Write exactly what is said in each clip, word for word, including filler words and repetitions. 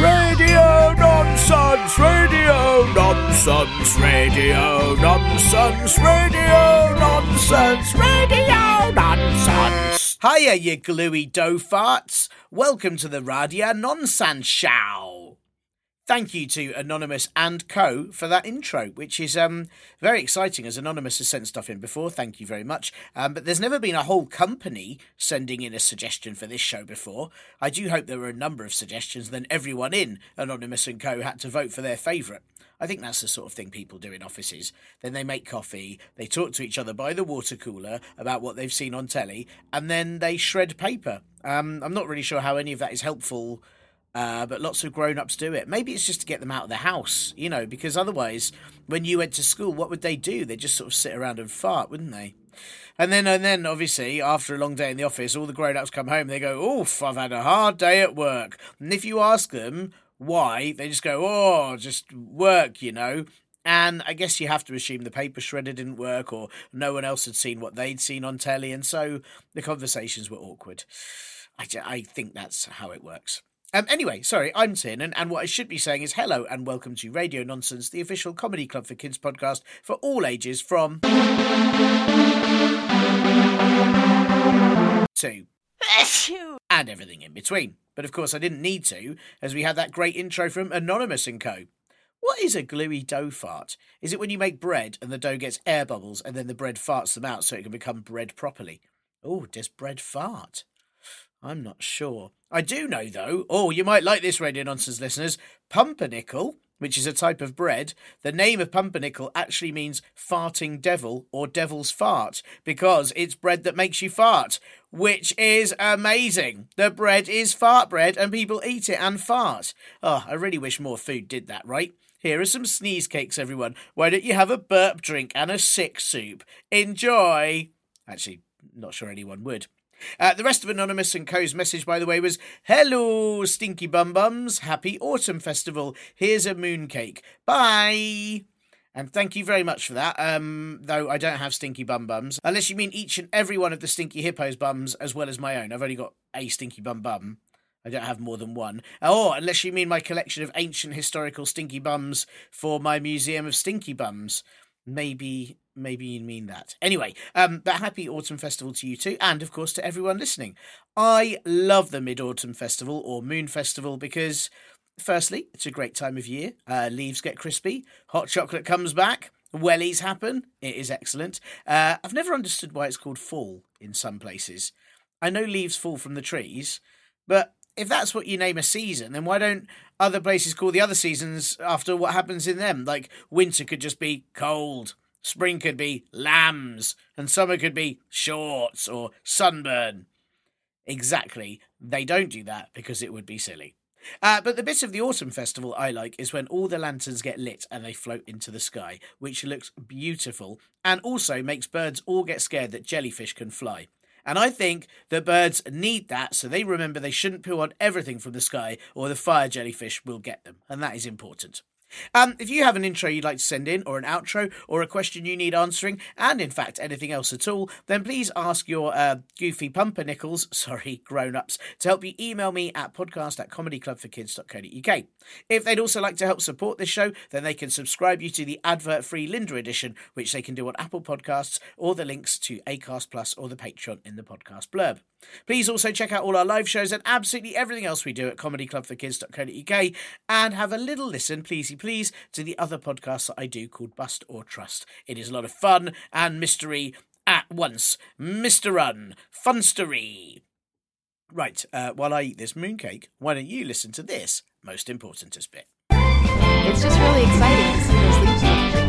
Radio Nonsense, Radio Nonsense, Radio Nonsense, Radio Nonsense, Radio Nonsense. Hiya, you gluey dough farts. Welcome to the Radio Nonsense Show. Thank you to Anonymous and Co for that intro, which is um very exciting, as Anonymous has sent stuff in before. Thank you very much. Um, but there's never been a whole company sending in a suggestion for this show before. I do hope there were a number of suggestions, then everyone in Anonymous and Co had to vote for their favourite. I think that's the sort of thing people do in offices. Then they make coffee, they talk to each other by the water cooler about what they've seen on telly, and then they shred paper. Um, I'm not really sure how any of that is helpful, uh, but lots of grown-ups do it. Maybe it's just to get them out of the house, you know, because otherwise, when you went to school, what would they do? They'd just sort of sit around and fart, wouldn't they? And then, and then, obviously, after a long day in the office, all the grown-ups come home, they go, oof, I've had a hard day at work. And if you ask them... why, they just go, oh, just work, you know. And I guess you have to assume the paper shredder didn't work, or no one else had seen what they'd seen on telly, and so the conversations were awkward. I, I think that's how it works. Um, anyway, sorry, I'm Tin, and, and what I should be saying is hello and welcome to Radio Nonsense, the official Comedy Club for Kids podcast for all ages from... to... and everything in between. But of course I didn't need to, as we had that great intro from Anonymous and Co. What is a gluey dough fart? Is it when you make bread and the dough gets air bubbles and then the bread farts them out so it can become bread properly? Oh, does bread fart? I'm not sure. I do know, though. Oh, you might like this, Radio Nonsense listeners. Pumpernickel, which is a type of bread, the name of pumpernickel actually means farting devil or devil's fart, because it's bread that makes you fart, which is amazing. The bread is fart bread and people eat it and fart. Oh, I really wish more food did that, right? Here are some sneeze cakes, everyone. Why don't you have a burp drink and a sick soup? Enjoy. Actually, not sure anyone would. Uh, the rest of Anonymous and Co.'s message, by the way, was, hello, stinky bum-bums, happy autumn festival, here's a mooncake, bye. And thank you very much for that, um, though I don't have stinky bum-bums, unless you mean each and every one of the stinky hippos' bums as well as my own. I've only got a stinky bum-bum. I don't have more than one. Or, unless you mean my collection of ancient historical stinky bums for my Museum of Stinky Bums. Maybe... Maybe you mean that. Anyway, um, but happy autumn festival to you too, and of course to everyone listening. I love the Mid-Autumn Festival or Moon Festival because, firstly, it's a great time of year. Uh, leaves get crispy, hot chocolate comes back, wellies happen. It is excellent. Uh, I've never understood why it's called fall in some places. I know leaves fall from the trees, but if that's what you name a season, then why don't other places call the other seasons after what happens in them? Like winter could just be cold. Spring could be lambs, and summer could be shorts or sunburn. Exactly. They don't do that because it would be silly. Uh, but the bit of the autumn festival I like is when all the lanterns get lit and they float into the sky, which looks beautiful and also makes birds all get scared that jellyfish can fly. And I think the birds need that so they remember they shouldn't poo on everything from the sky or the fire jellyfish will get them. And that is important. Um, if you have an intro you'd like to send in, or an outro, or a question you need answering, and in fact anything else at all, then please ask your uh, goofy pumpernickels, sorry, grown-ups, to help you email me at podcast at comedyclubforkids.co.uk. If they'd also like to help support this show, then they can subscribe you to the advert-free Linda Edition, which they can do on Apple Podcasts, or the links to Acast Plus or the Patreon in the podcast blurb. Please also check out all our live shows and absolutely everything else we do at comedyclubforkids.co.uk, and have a little listen, please. please, to the other podcast that I do called Bust or Trust. It is a lot of fun and mystery at once. Mister Run, funstery. Right, uh, while I eat this mooncake, why don't you listen to this most importantest bit? It's just really exciting to see those leaves changing.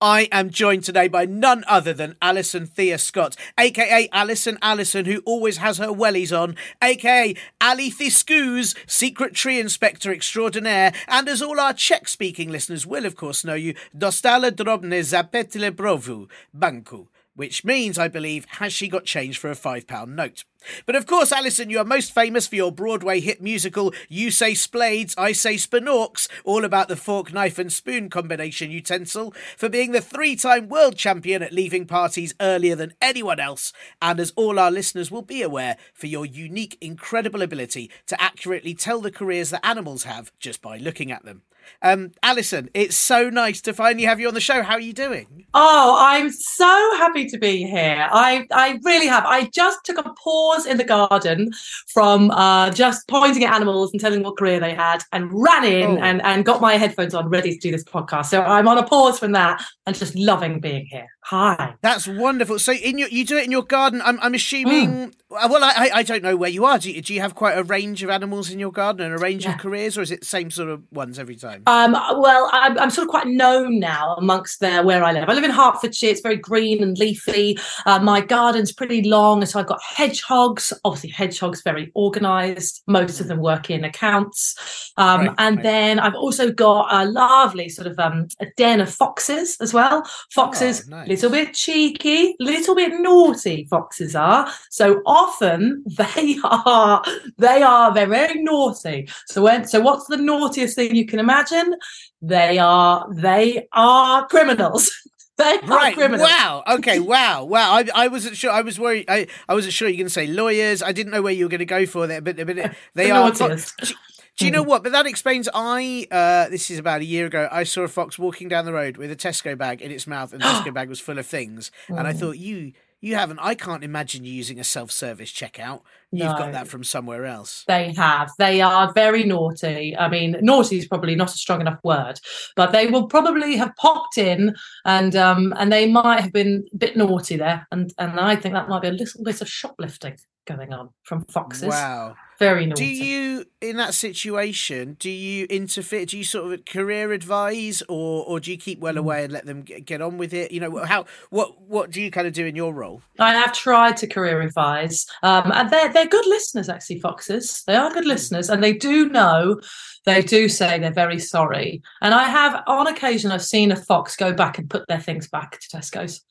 I am joined today by none other than Alison Thea-Skot, a k a. Alison Allison, who always has her wellies on, a k a. Ali Thiscoos, Secret Tree Inspector Extraordinaire, and as all our Czech-speaking listeners will, of course, know you, Dostala drobne zapetile brovu, banku, which means, I believe, has she got change for a five pound note? But of course, Alison, you are most famous for your Broadway hit musical You Say Splades, I Say Spinorks, all about the fork, knife and spoon combination utensil, for being the three-time world champion at leaving parties earlier than anyone else, and as all our listeners will be aware, for your unique, incredible ability to accurately tell the careers that animals have just by looking at them. Um, Alison, it's so nice to finally have you on the show. How are you doing? Oh, I'm so happy to be here. I, I really have. I just took a pause in the garden from uh, just pointing at animals and telling what career they had, and ran in oh. and, and got my headphones on ready to do this podcast. So I'm on a pause from that and just loving being here. Hi. That's wonderful. So in your, you do it in your garden. I'm, I'm assuming, mm. well, I, I don't know where you are. Do you, do you have quite a range of animals in your garden and a range yeah. of careers, or is it the same sort of ones every time? Um, well, I'm, I'm sort of quite known now amongst the, where I live. I live in Hertfordshire. It's very green and leafy. Uh, my garden's pretty long, so I've got hedgehogs. Obviously, hedgehogs very organised. Most of them work in accounts, um, right, and right. then I've also got a lovely sort of um, a den of foxes as well. Foxes, oh, nice. Little bit cheeky, little bit naughty. Foxes are so often they are they are they're very naughty. So when so what's the naughtiest thing you can imagine? They are they are criminals. They right. Wow. Okay. Wow. Wow. I, I wasn't sure. I was worried. I, I wasn't sure you were going to say lawyers. I didn't know where you were going to go for that. But, but they the are. Fox, do, do you know what? But that explains. I uh, this is about a year ago. I saw a fox walking down the road with a Tesco bag in its mouth, and the Tesco bag was full of things. And I thought, you, you haven't. I can't imagine you using a self-service checkout. You've no, got that from somewhere else. They have. They are very naughty. I mean, naughty is probably not a strong enough word, but they will probably have popped in, and um, and they might have been a bit naughty there. And and I think that might be a little bit of shoplifting going on from foxes. Wow. Very naughty. Do you, in that situation, do you interfere? Do you sort of career advise, or or do you keep well away and let them get on with it? You know, how what what do you kind of do in your role? I have tried to career advise, um, and they're they're good listeners. Actually, foxes, they are good listeners, and they do know. They do say they're very sorry. And I have, on occasion, I've seen a fox go back and put their things back to Tesco's.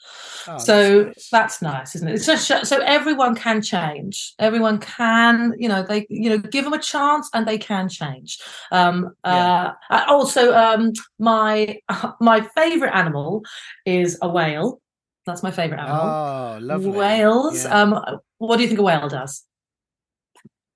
Oh, so that's nice. that's nice, isn't it? It's just, so everyone can change. Everyone can, you know, they, you know, give them a chance and they can change. Um, yeah. uh, also, um, my my favourite animal is a whale. That's my favourite animal. Oh, lovely. Whales. Yeah. Um, what do you think a whale does?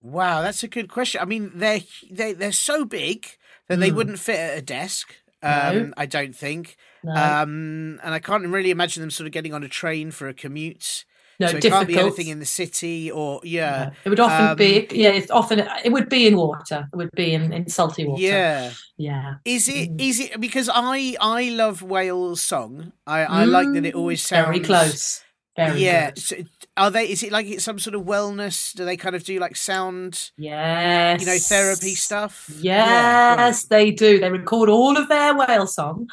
Wow, that's a good question. I mean, they're they, they're so big that mm. they wouldn't fit at a desk. Um, no. I don't think. No. Um, and I can't really imagine them sort of getting on a train for a commute. No, so it difficult. Can't be anything in the city, or yeah, no. It would often um, be yeah. It's often it would be in water. It would be in, in salty water. Yeah, yeah. Is it mm. is it because I I love whales song. I, mm. I like that it always sounds very close. Very yeah. Close. So, Are they, is it like it's some sort of wellness? Do they kind of do like sound, yes, you know, therapy stuff? Yes, yeah. They do. They record all of their whale song,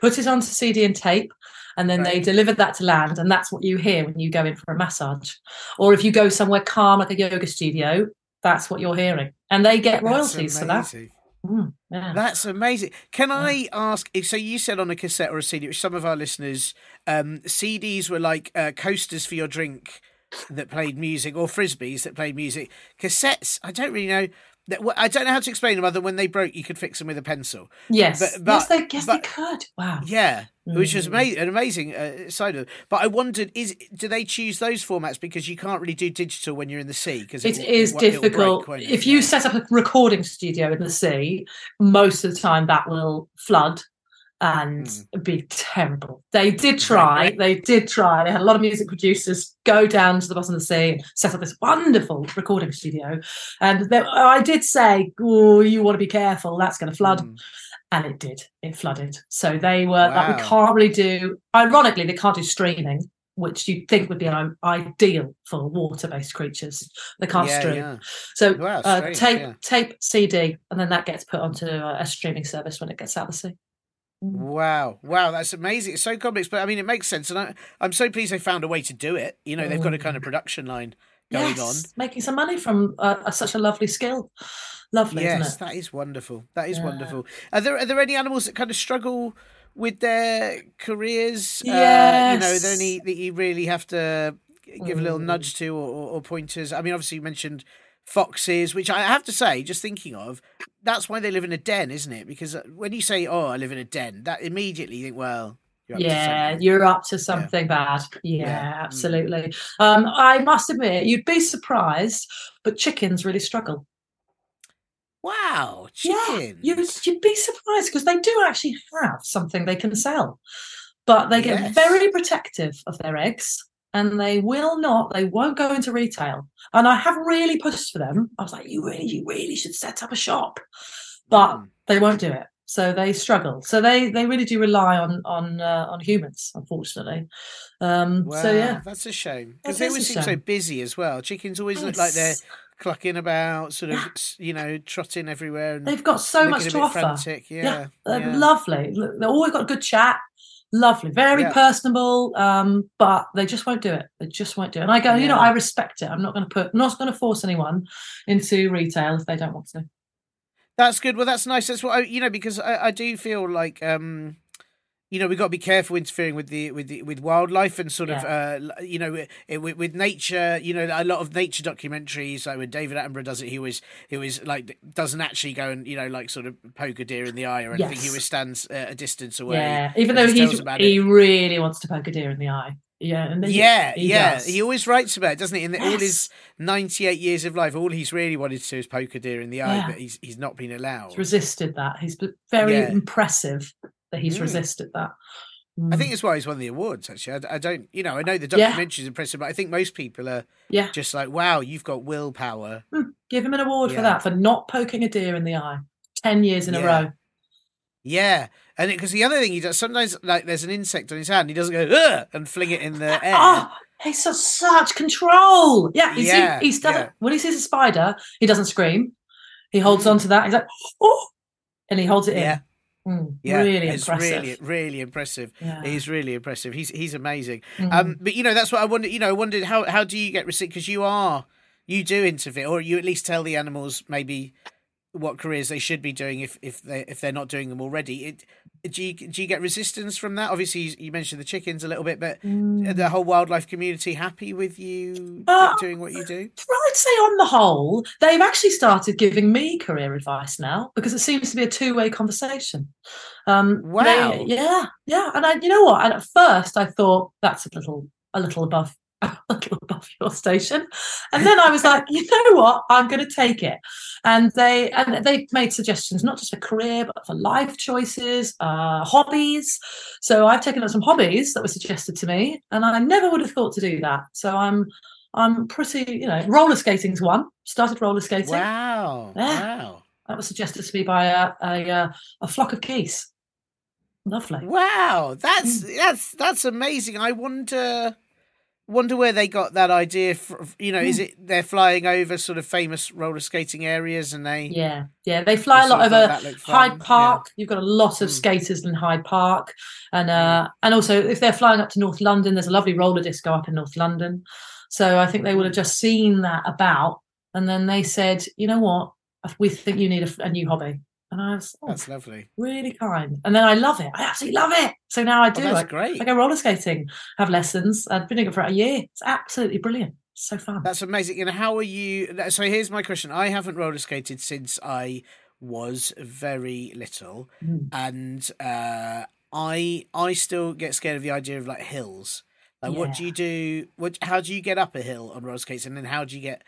put it onto C D and tape, and then right. they deliver that to land. And that's what you hear when you go in for a massage. Or if you go somewhere calm, like a yoga studio, that's what you're hearing. And they get royalties for that. Mm, yeah. That's amazing. Can yeah. I ask, so you said on a cassette or a C D, which some of our listeners, um, C Ds were like uh, coasters for your drink that played music, or frisbees that played music. Cassettes, I don't really know. I don't know how to explain them other than when they broke, you could fix them with a pencil. Yes, but, but, yes, they, yes but, they could. Wow. Yeah, mm. which was amazing, an amazing uh, side of it. But I wondered, is do they choose those formats because you can't really do digital when you're in the sea? Because it, it is it, difficult. Break, if you set up a recording studio in the sea, most of the time that will flood. And mm. be terrible. They did try. They did try. They had a lot of music producers go down to the bottom of the sea, set up this wonderful recording studio. And they, I did say, oh, you want to be careful. That's going to flood. Mm. and it did. It flooded. So they were, wow. Like, we can't really do, ironically, they can't do streaming, which you'd think would be ideal for water-based creatures. They can't yeah, stream. Yeah. So wow, uh, strange, tape, yeah. tape, C D, and then that gets put onto a, a streaming service when it gets out of the sea. Wow. Wow, that's amazing. It's so complex, but I mean, it makes sense. And I, I'm so pleased they found a way to do it. You know, they've got a kind of production line going yes, on. Making some money from uh, such a lovely skill. Lovely, yes, isn't it? That is wonderful. That is yeah. wonderful. Are there are there any animals that kind of struggle with their careers? Yes. Uh, you know, that any that you really have to give mm. a little nudge to, or, or, or pointers? I mean, obviously you mentioned foxes, which I have to say, just thinking of, that's why they live in a den, isn't it? Because when you say, oh, I live in a den, that immediately you think, well... You're yeah, you're up to something yeah. bad. Yeah, yeah. absolutely. Mm. Um, I must admit, you'd be surprised, but chickens really struggle. Wow, chickens. Yeah, you'd, you'd be surprised because they do actually have something they can sell, but they get yes. very protective of their eggs. And they will not, they won't go into retail. And I have really pushed for them. I was like, you really, you really should set up a shop. But they won't do it. So they struggle. So they, they really do rely on on uh, on humans, unfortunately. Um, wow, so, yeah. That's a shame. Because they always seem so busy as well. Chickens always yes. look like they're clucking about, sort of, yeah. you know, trotting everywhere. And they've got so much to offer. Frantic. Yeah, yeah. They're yeah. lovely. They've always got a good chat. Lovely, very yeah. personable, um, but they just won't do it. They just won't do it. And I go, yeah. you know, I respect it. I'm not going to put, not going to force anyone into retail if they don't want to. That's good. Well, that's nice. That's what I, you know, because I, I do feel like, um, you know, we've got to be careful interfering with the with the, with wildlife and sort yeah. of, uh, you know, it, it, with, with nature. You know, a lot of nature documentaries, like when David Attenborough does it, he always he always like doesn't actually go and, you know, like sort of poke a deer in the eye or anything. Yes. He always stands uh, a distance away. Yeah, even though he he it. really wants to poke a deer in the eye. Yeah, and yeah, he, he yeah. Does. He always writes about it, doesn't he? In the, yes. all his ninety-eight years of life, all he's really wanted to do is poke a deer in the eye, yeah. but he's he's not been allowed. He's resisted that. He's very yeah. impressive. That he's mm. resisted that. Mm. I think that's why he's won the awards, actually. I, I don't, you know, I know the documentary is yeah. impressive, but I think most people are yeah. just like, wow, you've got willpower. Mm. Give him an award yeah. for that, for not poking a deer in the eye ten years in yeah. a row. Yeah. And because the other thing he does, sometimes like there's an insect on his hand, he doesn't go, ugh, and fling it in the air. Oh, he's got such control. Yeah. He's, yeah. He, he's done, yeah. When he sees a spider, he doesn't scream. He holds on to that. He's like, oh, and he holds it yeah. in. Mm, yeah, really it's impressive. really, really impressive. Yeah. He's really impressive. He's he's amazing. Mm. Um, but you know, that's what I wondered. You know, I wondered how how do you get received? Because you are you do interview, or you at least tell the animals maybe what careers they should be doing if if they if they're not doing them already. It, do you do you get resistance from that? Obviously, you mentioned the chickens a little bit, but mm. the whole wildlife community happy with you uh, doing what you do? I'd say on the whole, they've actually started giving me career advice now because it seems to be a two-way conversation. Um, wow! They, yeah, yeah. And I, you know what? And at first, I thought that's a little, a little above, a little above your station. And then I was like, you know what? I'm going to take it. And they, and they made suggestions not just for career but for life choices, uh, hobbies. So I've taken up some hobbies that were suggested to me, and I never would have thought to do that. So I'm. I'm pretty, you know, roller skating's one. Started roller skating. Wow. Yeah. Wow. That was suggested to me by a, a a flock of geese. Lovely. Wow. That's that's that's amazing. I wonder wonder where they got that idea. For, you know, mm. is it they're flying over sort of famous roller skating areas and they Yeah. Yeah, they fly a lot over Hyde Park. Yeah. You've got a lot of mm. skaters in Hyde Park. And uh and also if they're flying up to North London, there's a lovely roller disco up in North London. So I think they would have just seen that about, and then they said, "You know what? We think you need a, a new hobby." And I was, oh, "That's lovely, really kind." And then I love it. I absolutely love it. So now I do. Oh, that's I, great. I go roller skating, have lessons. I've been doing it for a year. It's absolutely brilliant. It's so fun. That's amazing. And how are you? So here's my question: I haven't roller skated since I was very little, mm. and uh, I I still get scared of the idea of like hills. Like yeah. What do you do? What? How do you get up a hill on roller skates, and then how do you get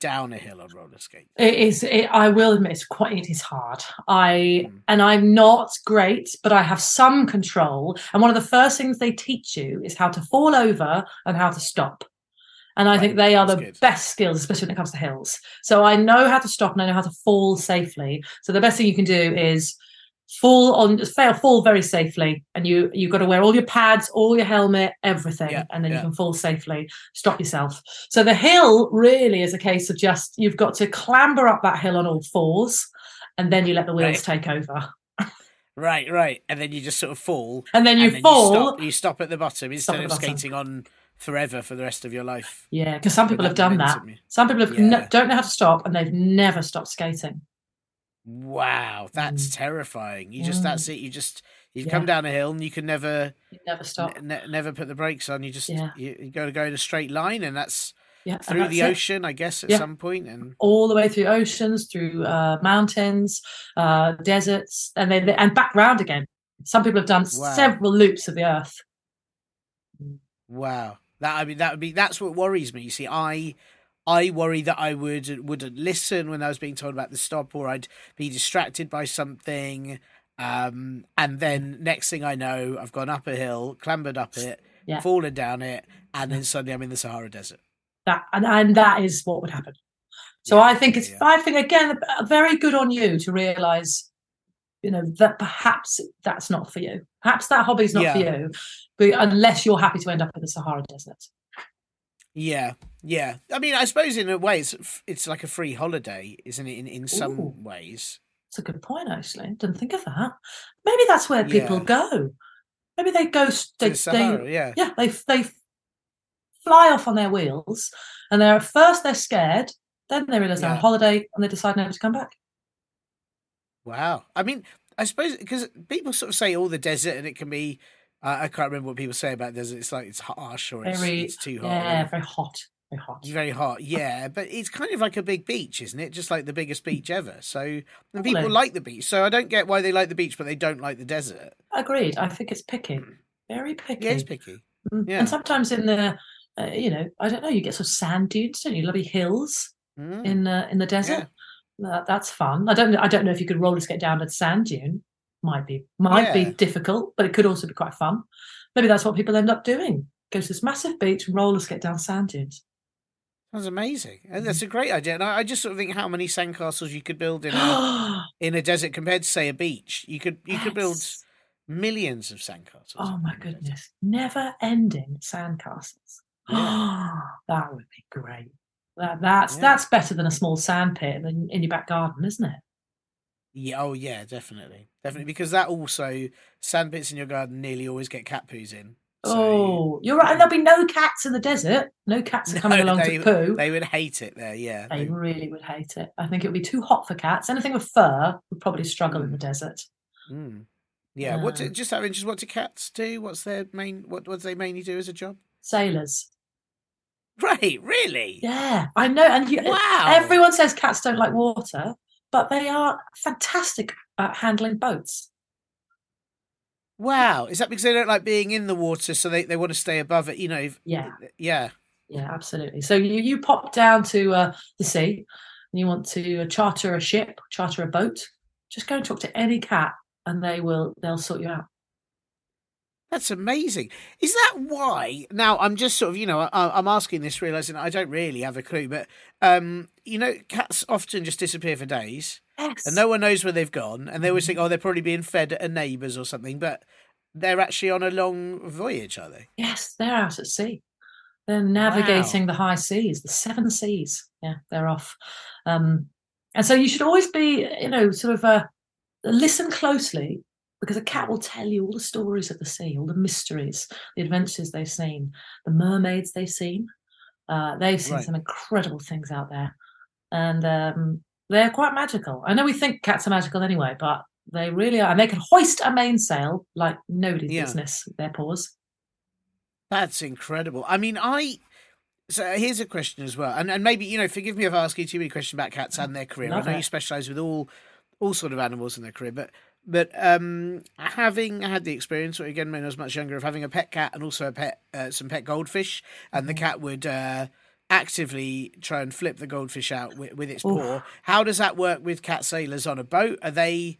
down a hill on roller skates? It is. It, I will admit, it's quite. It is hard. I mm. and I'm not great, but I have some control. And one of the first things they teach you is how to fall over and how to stop. And I right. think they are That's the good. best skills, especially when it comes to hills. So I know how to stop and I know how to fall safely. So the best thing you can do is fall on fall very safely, and you you've got to wear all your pads, all your helmet, everything, yeah, and then yeah. you can fall safely. Stop yourself. So the hill really is a case of just you've got to clamber up that hill on all fours, and then you let the wheels right. take over. Right, right, and then you just sort of fall, and then you and then fall. You stop, you stop at the bottom instead the of bottom. skating on forever for the rest of your life. Yeah, because some people have done that. Some people have yeah. no, don't know how to stop, and they've never stopped skating. Wow, that's mm. terrifying. You yeah. just that's it. You just you yeah. come down a hill and you can never you never stop, ne- never put the brakes on. You just yeah. you, you got to go in a straight line, and that's yeah, through and that's the ocean, it. I guess, at yeah. some point, and all the way through oceans, through uh, mountains, uh, deserts, and then and back round again. Some people have done wow. several loops of the earth. Wow, that I mean, that would be that's what worries me. You see, I. I worry that I would, wouldn't listen when I was being told about the stop, or I'd be distracted by something. Um, and then next thing I know, I've gone up a hill, clambered up it, yeah. fallen down it, and then suddenly I'm in the Sahara Desert. That And, and that is what would happen. So yeah, I think it's, yeah. I think, again, very good on you to realise, you know, that perhaps that's not for you. Perhaps that hobby's not yeah. for you, but unless you're happy to end up in the Sahara Desert. Yeah, yeah. I mean, I suppose in a way, it's it's like a free holiday, isn't it? In in some Ooh, ways, that's a good point. Actually, didn't think of that. Maybe that's where people yeah. go. Maybe they go. They, the Sahara, they, yeah, yeah. They they fly off on their wheels, and they're at first they're scared. Then they realise yeah. they're on holiday, and they decide never to come back. Wow. I mean, I suppose because people sort of say, "Oh, the desert," and it can be. I can't remember what people say about desert. It's like it's harsh or it's, very, it's too hot. Yeah, very hot. Very hot. Very hot, yeah. But it's kind of like a big beach, isn't it? Just like the biggest beach ever. So and Probably. people like the beach. So I don't get why they like the beach, but they don't like the desert. Agreed. I think it's picky. Very picky. Yeah, it's picky. Mm. Yeah. And sometimes in the, uh, you know, I don't know, you get sort of sand dunes, don't you? Lovely hills mm. in uh, in the desert. Yeah. Uh, that's fun. I don't. I don't know if you could roller skate down a sand dune. Might be might yeah. be difficult, but it could also be quite fun. Maybe that's what people end up doing. Go to this massive beach and roller skate down sand dunes. That's amazing. And that's a great idea. And I, I just sort of think how many sandcastles you could build in a, in a desert compared to, say, a beach. You could you yes. could build millions of sandcastles. Oh, my goodness. Never-ending sandcastles. Yeah. That would be great. That, that's, yeah. that's better than a small sandpit in, in your back garden, isn't it? Yeah, oh yeah, definitely, definitely, because that also sand pits in your garden nearly always get cat poos in. So, oh, you're right, and there'll be no cats in the desert. No cats are coming no, along they, to poo. They would hate it there. Yeah, they, they really would hate it. I think it would be too hot for cats. Anything with fur would probably struggle mm. in the desert. Mm. Yeah, um, what do, just out of interest, what do cats do? What's their main? What, what do they mainly do as a job? Sailors. Right, really? Yeah, I know. And you, wow, everyone says cats don't like water. But they are fantastic at handling boats. Wow. Is that because they don't like being in the water, so they, they want to stay above it, you know? If, yeah. Yeah. Yeah, absolutely. So you, you pop down to uh, the sea and you want to uh, charter a ship, charter a boat, just go and talk to any cat and they will, they'll sort you out. That's amazing. Is that why? Now, I'm just sort of, you know, I, I'm asking this, realising I don't really have a clue, but, um, you know, cats often just disappear for days. Yes. And no one knows where they've gone. And they always think, oh, they're probably being fed at a neighbour's or something. But they're actually on a long voyage, are they? Yes, they're out at sea. They're navigating wow. the high seas, the seven seas. Yeah, they're off. Um, and so you should always be, you know, sort of uh, listen closely. Because a cat will tell you all the stories of the sea, all the mysteries, the adventures they've seen, the mermaids they've seen. Uh, they've seen right. some incredible things out there. And um, they're quite magical. I know we think cats are magical anyway, but they really are. And they can hoist a mainsail like nobody's yeah. business with their paws. That's incredible. I mean, I... So here's a question as well. And, and maybe, you know, forgive me if I ask you too many questions about cats and their career. Love I know it. You specialise with all, all sort of animals and their career, but... But um, having had the experience, or again when I was much younger, of having a pet cat and also a pet, uh, some pet goldfish, and the cat would uh, actively try and flip the goldfish out with, with its Ooh. paw. How does that work with cat sailors on a boat? Are they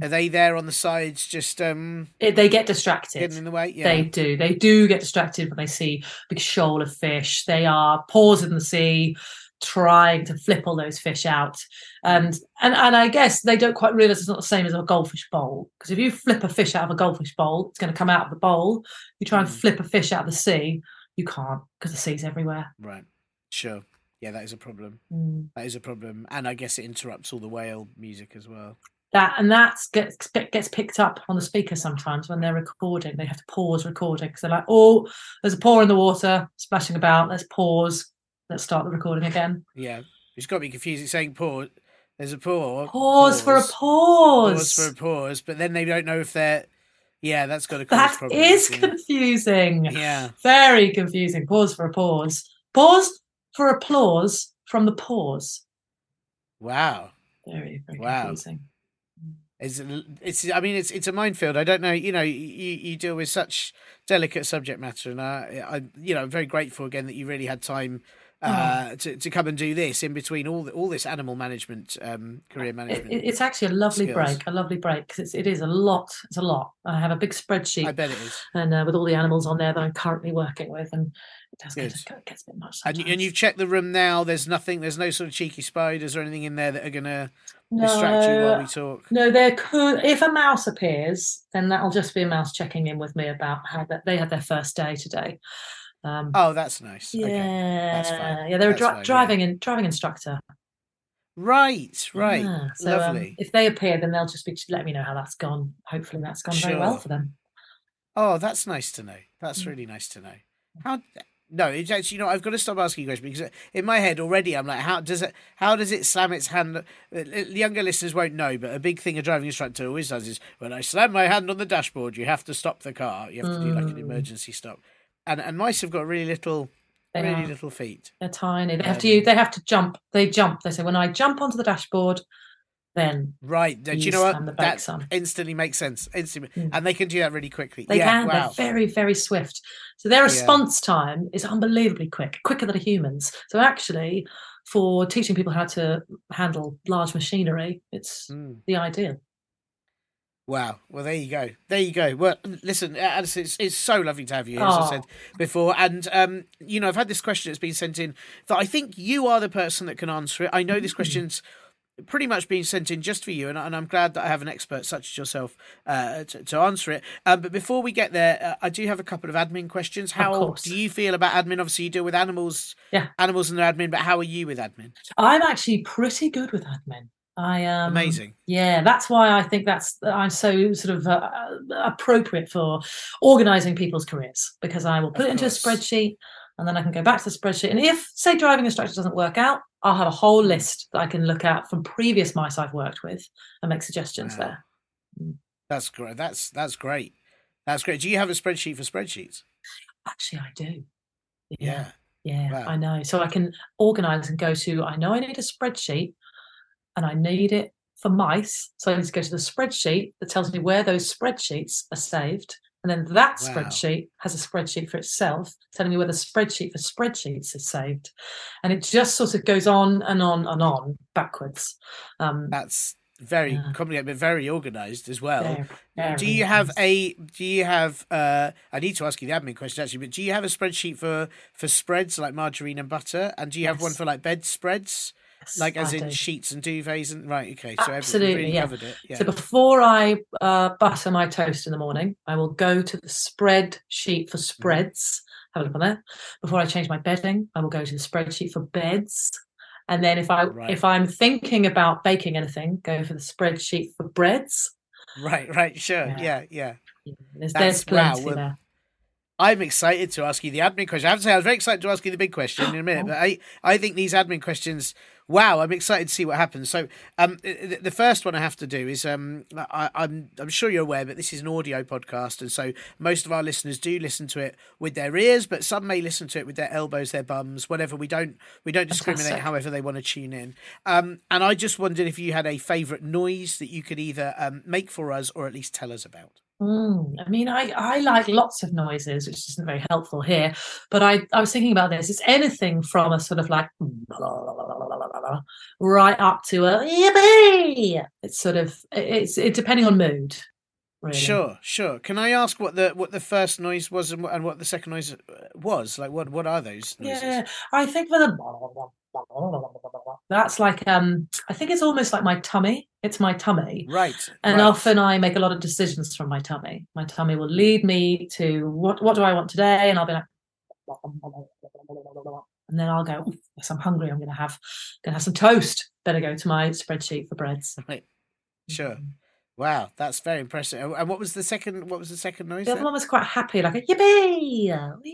are they there on the sides? Just um, it, they get distracted. Getting in the way, yeah. They do. They do get distracted when they see a big shoal of fish. They are paws in the sea. trying to flip all those fish out. And and and I guess they don't quite realise it's not the same as a goldfish bowl. Because if you flip a fish out of a goldfish bowl, it's going to come out of the bowl. You try and mm. flip a fish out of the sea, you can't, because the sea's everywhere. Right. Sure. Yeah, that is a problem. Mm. That is a problem. And I guess it interrupts all the whale music as well. That and that gets gets picked up on the speaker sometimes when they're recording. They have to pause recording because they're like, "Oh, there's a paw in the water splashing about. Let's pause. Let's start the recording again." Yeah, it's got me confused. It's saying pause. There's a paw. Pause, pause for a pause. Pause for a pause. But then they don't know if they're. Yeah, that's got to cause that problems. That is yeah. confusing. Yeah, very confusing. Pause for a pause. Pause for applause from the pause. Wow. Very very wow. confusing. It's, it's. I mean, it's. It's a minefield. I don't know. You know, you, you deal with such delicate subject matter, and I, I, you know, I'm very grateful again that you really had time uh, oh. to to come and do this in between all the, all this animal management, um, career management. It, it's actually a lovely skills. break. A lovely break because it is a lot. It's a lot. I have a big spreadsheet. I bet it is. And uh, with all the animals on there that I'm currently working with, and it does get, it gets a bit much. And, and you've checked the room now. There's nothing. There's no sort of cheeky spiders or anything in there that are gonna. No, distract you while we talk. No, there could. If a mouse appears, then that'll just be a mouse checking in with me about how that they had their first day today. Um, oh, that's nice. Yeah, okay. That's fine. Yeah, they're that's a dri- fine, driving yeah. in driving instructor. Right, right, yeah. so, lovely. Um, if they appear, then they'll just be let me know how that's gone. Hopefully, that's gone sure. very well for them. Oh, that's nice to know. That's really nice to know. How. No, it's actually, you know, I've got to stop asking you questions because in my head already I'm like, how does it, how does it slam its hand? Younger listeners won't know, but a big thing a driving instructor always does is when I slam my hand on the dashboard, you have to stop the car. You have to do like an emergency stop. And and mice have got really little, they really are. little feet. They're tiny. They have um, to, they have to jump. They jump. They say, when I jump onto the dashboard, then right. Do you know what? That on. instantly makes sense. Instantly, mm. and they can do that really quickly. They yeah, can. Wow. They're very, very swift. So their response yeah. time is unbelievably quick, quicker than a human's. So actually, for teaching people how to handle large machinery, it's mm. the ideal. Wow. Well, there you go. There you go. Well, listen, Alison, it's, it's so lovely to have you, as Aww. I said before. And, um, you know, I've had this question that's been sent in that I think you are the person that can answer it. I know this question's pretty much being sent in just for you, and, and I'm glad that I have an expert such as yourself uh, to, to answer it. Um, but before we get there, uh, I do have a couple of admin questions. How do you feel about admin? Obviously, you deal with animals, yeah. animals and their admin, but how are you with admin? I'm actually pretty good with admin. I um, Amazing. Yeah, that's why I think that's I'm so sort of uh, appropriate for organising people's careers, because I will put of it into course. a spreadsheet, and then I can go back to the spreadsheet. And if, say, driving instructor doesn't work out, I'll have a whole list that I can look at from previous mice I've worked with and make suggestions wow. there. That's great. That's that's great. That's great. Do you have a spreadsheet for spreadsheets? Actually, I do. Yeah. Yeah, yeah wow. I know. So I can organise and go to, I know I need a spreadsheet and I need it for mice. So I need to go to the spreadsheet that tells me where those spreadsheets are saved. And then that wow. spreadsheet has a spreadsheet for itself, telling me where the spreadsheet for spreadsheets is saved. And it just sort of goes on and on and on backwards. Um, That's very uh, complicated, but very organised as well. Very, very do you have a, do you have, uh, I need to ask you the admin question actually, but do you have a spreadsheet for, for spreads like margarine and butter? And do you yes. have one for like bed spreads? Yes, like as I in do. sheets and duvets and right, okay. So absolutely, really yeah. covered it. yeah. So before I uh, butter my toast in the morning, I will go to the spreadsheet for spreads. Mm-hmm. Have a look on there. Before I change my bedding, I will go to the spreadsheet for beds. And then if I right. if I'm thinking about baking anything, go for the spreadsheet for breads. Right, right, sure, yeah, yeah. yeah. yeah. There's, there's plenty wow. there. I'm excited to ask you the admin question. I have to say, I was very excited to ask you the big question in a minute, but I, I think these admin questions, wow, I'm excited to see what happens. So um, the, the first one I have to do is, um, I, I'm I'm sure you're aware, but this is an audio podcast. And so most of our listeners do listen to it with their ears, but some may listen to it with their elbows, their bums, whatever. We don't we don't discriminate Fantastic. however they want to tune in. Um, and I just wondered if you had a favourite noise that you could either um, make for us or at least tell us about. Mm, I mean, I, I like lots of noises, which isn't very helpful here, but I, I was thinking about this. It's anything from a sort of like right up to a yippee. It's sort of, it's it, depending on mood. Really. Sure, sure. Can I ask what the what the first noise was and what, and what the second noise was? Like, what, what are those noises? Yeah, I think for the That's like, um, I think it's almost like my tummy. It's my tummy. Right. And right. often I make a lot of decisions from my tummy. My tummy will lead me to what, what do I want today? And I'll be like, and then I'll go, yes, I'm hungry. I'm going to have, going to have some toast. Better go to my spreadsheet for breads. Right. Sure. Wow, that's very impressive. And what was the second? What was the second noise? The other one was quite happy, like a yippee,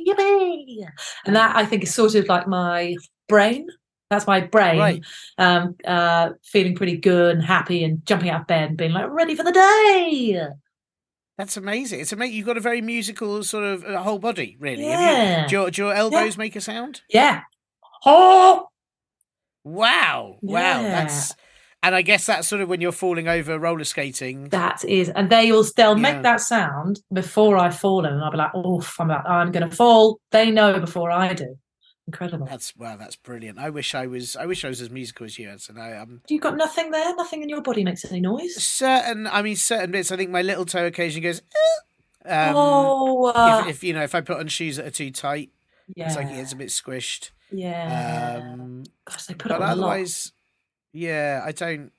yippee, and that I think is sort of like my brain. That's my brain right. um, uh, feeling pretty good and happy and jumping out of bed and being like ready for the day. That's amazing. It's amazing. You've got a very musical sort of uh, whole body, really. Yeah. You, do, your, do your elbows yeah. make a sound? Yeah. Oh. Wow! Wow! Yeah. That's. And I guess that's sort of when you're falling over roller skating. That is. And they will still make yeah. that sound before I've fallen. And I'll be like, oh, I'm, like, I'm going to fall. They know before I do. Incredible. That's wow, that's brilliant. I wish I was I wish I was as musical as you, Anson. I um You've got nothing there? Nothing in your body makes any noise? Certain, I mean, certain bits. I think my little toe occasionally goes, eh. um, oh. Uh, if, if, you know, if I put on shoes that are too tight, yeah. it's like it gets a bit squished. Yeah. Um, Gosh, they put but on otherwise... A lot. Yeah, I don't.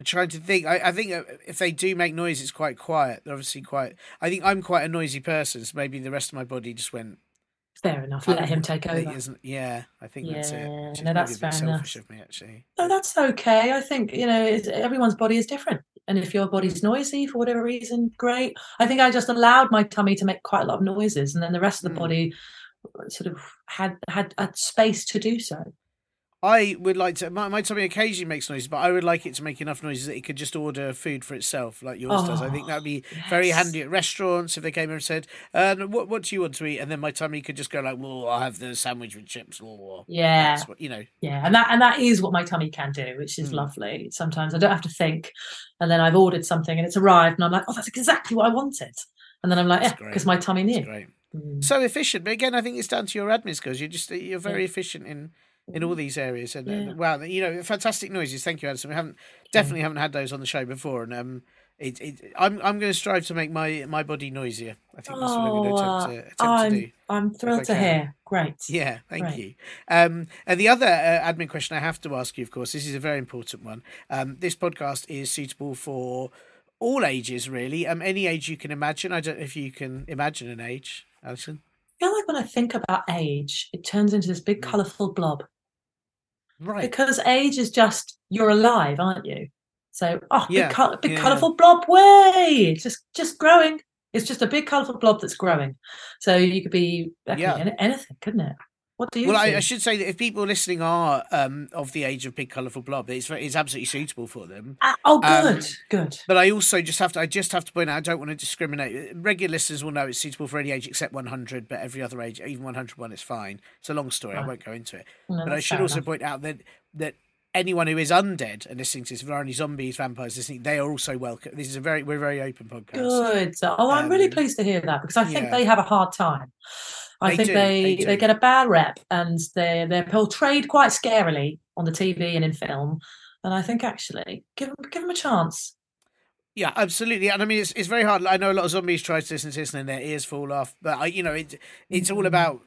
I'm trying to think. I, I think if they do make noise, it's quite quiet. They're obviously quite. I think I'm quite a noisy person, so maybe the rest of my body just went. Fair enough. Let him take over. Isn't, yeah, I think yeah, that's it. Which no, that's fair enough. Of me, actually. No, that's okay. I think you know it's, everyone's body is different, and if your body's noisy for whatever reason, great. I think I just allowed my tummy to make quite a lot of noises, and then the rest of the mm. body sort of had had a space to do so. I would like to. My, my tummy occasionally makes noises, but I would like it to make enough noises that it could just order food for itself, like yours oh, does. I think that would be yes. very handy at restaurants if they came and said, uh, "What what do you want to eat?" And then my tummy could just go like, "Well, I'll have the sandwich with chips." Or, yeah, what, you know. Yeah, and that and that is what my tummy can do, which is mm. lovely. Sometimes I don't have to think, and then I've ordered something and it's arrived, and I'm like, "Oh, that's exactly what I wanted," and then I'm like, "Yeah," because my tummy knew. That's great. Mm. So efficient, but again, I think it's down to your admin skills. You're just you're very yeah. efficient in. in all these areas and, yeah. and wow, you know, fantastic noises. Thank you, Alison. We haven't definitely yeah. haven't had those on the show before, and um it, it i'm i'm going to strive to make my my body noisier. I think oh, that's what I'm going to attempt to, attempt I'm, to do i'm thrilled to hear. Great. Yeah, thank Great. you. Um and the other uh, admin question I have to ask you, of course, this is a very important one. Um this podcast is suitable for all ages, really. Um any age you can imagine. I don't know if you can imagine an age, Alison. I feel like when I think about age, it turns into this big colourful blob. Right. Because age is just, you're alive, aren't you? So, oh, yeah. big, co- big yeah. colourful blob, way! It's just, just growing. It's just a big colourful blob that's growing. So you could be yeah. any, anything, couldn't it? What do you Well, I, I should say that if people listening are um, of the age of big colourful blob, it's it's absolutely suitable for them. Uh, oh, good, um, good. But I also just have to I just have to point out I don't want to discriminate. Regular listeners will know it's suitable for any age except one hundred, but every other age, even one hundred one, is fine. It's a long story. Right. I won't go into it. No, but I should also enough. point out that that anyone who is undead and listening to this, if there are any zombies, vampires, listening, they are also welcome. This is a very we're a very open podcast. Good. Oh, I'm um, really pleased to hear that because I think yeah. they have a hard time. I they think do, they, they, they get a bad rep and they're, they're portrayed quite scarily on the T V and in film. And I think, actually, give them, give them a chance. Yeah, absolutely. And I mean, it's it's very hard. I know a lot of zombies try to listen to this and then their ears fall off. But, I, you know, it it's all about,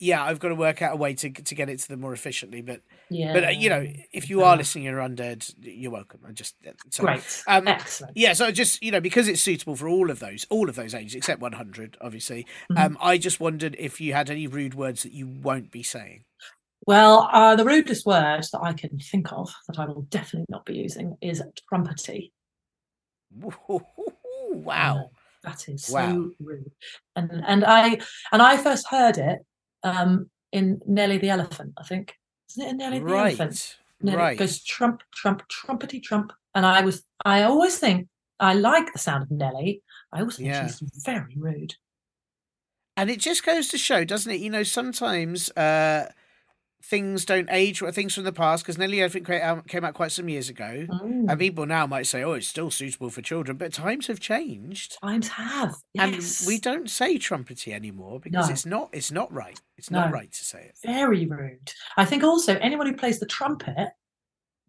yeah, I've got to work out a way to to get it to them more efficiently. But, yeah. but uh, you know, if you are listening and you're undead, you're welcome. I just so, Great. Um, Excellent. Yeah, so just, you know, because it's suitable for all of those, all of those ages, except one hundred, obviously, mm-hmm. um, I just wondered if you had any rude words that you won't be saying. Well, uh, the rudest word that I can think of that I will definitely not be using is trumpety. Ooh, wow. That is wow. so rude. And and I and I first heard it um, in Nelly the Elephant, I think. Isn't it Nelly the right. Elephant? Nelly right. goes trump, trump, trumpety trump. And I was I always think I like the sound of Nelly. I always think yeah. she's very rude. And it just goes to show, doesn't it? You know, sometimes uh things don't age, things from the past, because Nelly Elephant came out quite some years ago, mm. and people now might say, oh, it's still suitable for children, but times have changed. Times have, yes. And we don't say trumpety anymore because no. it's not it's not right. It's no. not right to say it. Very rude. I think also anyone who plays the trumpet, mm.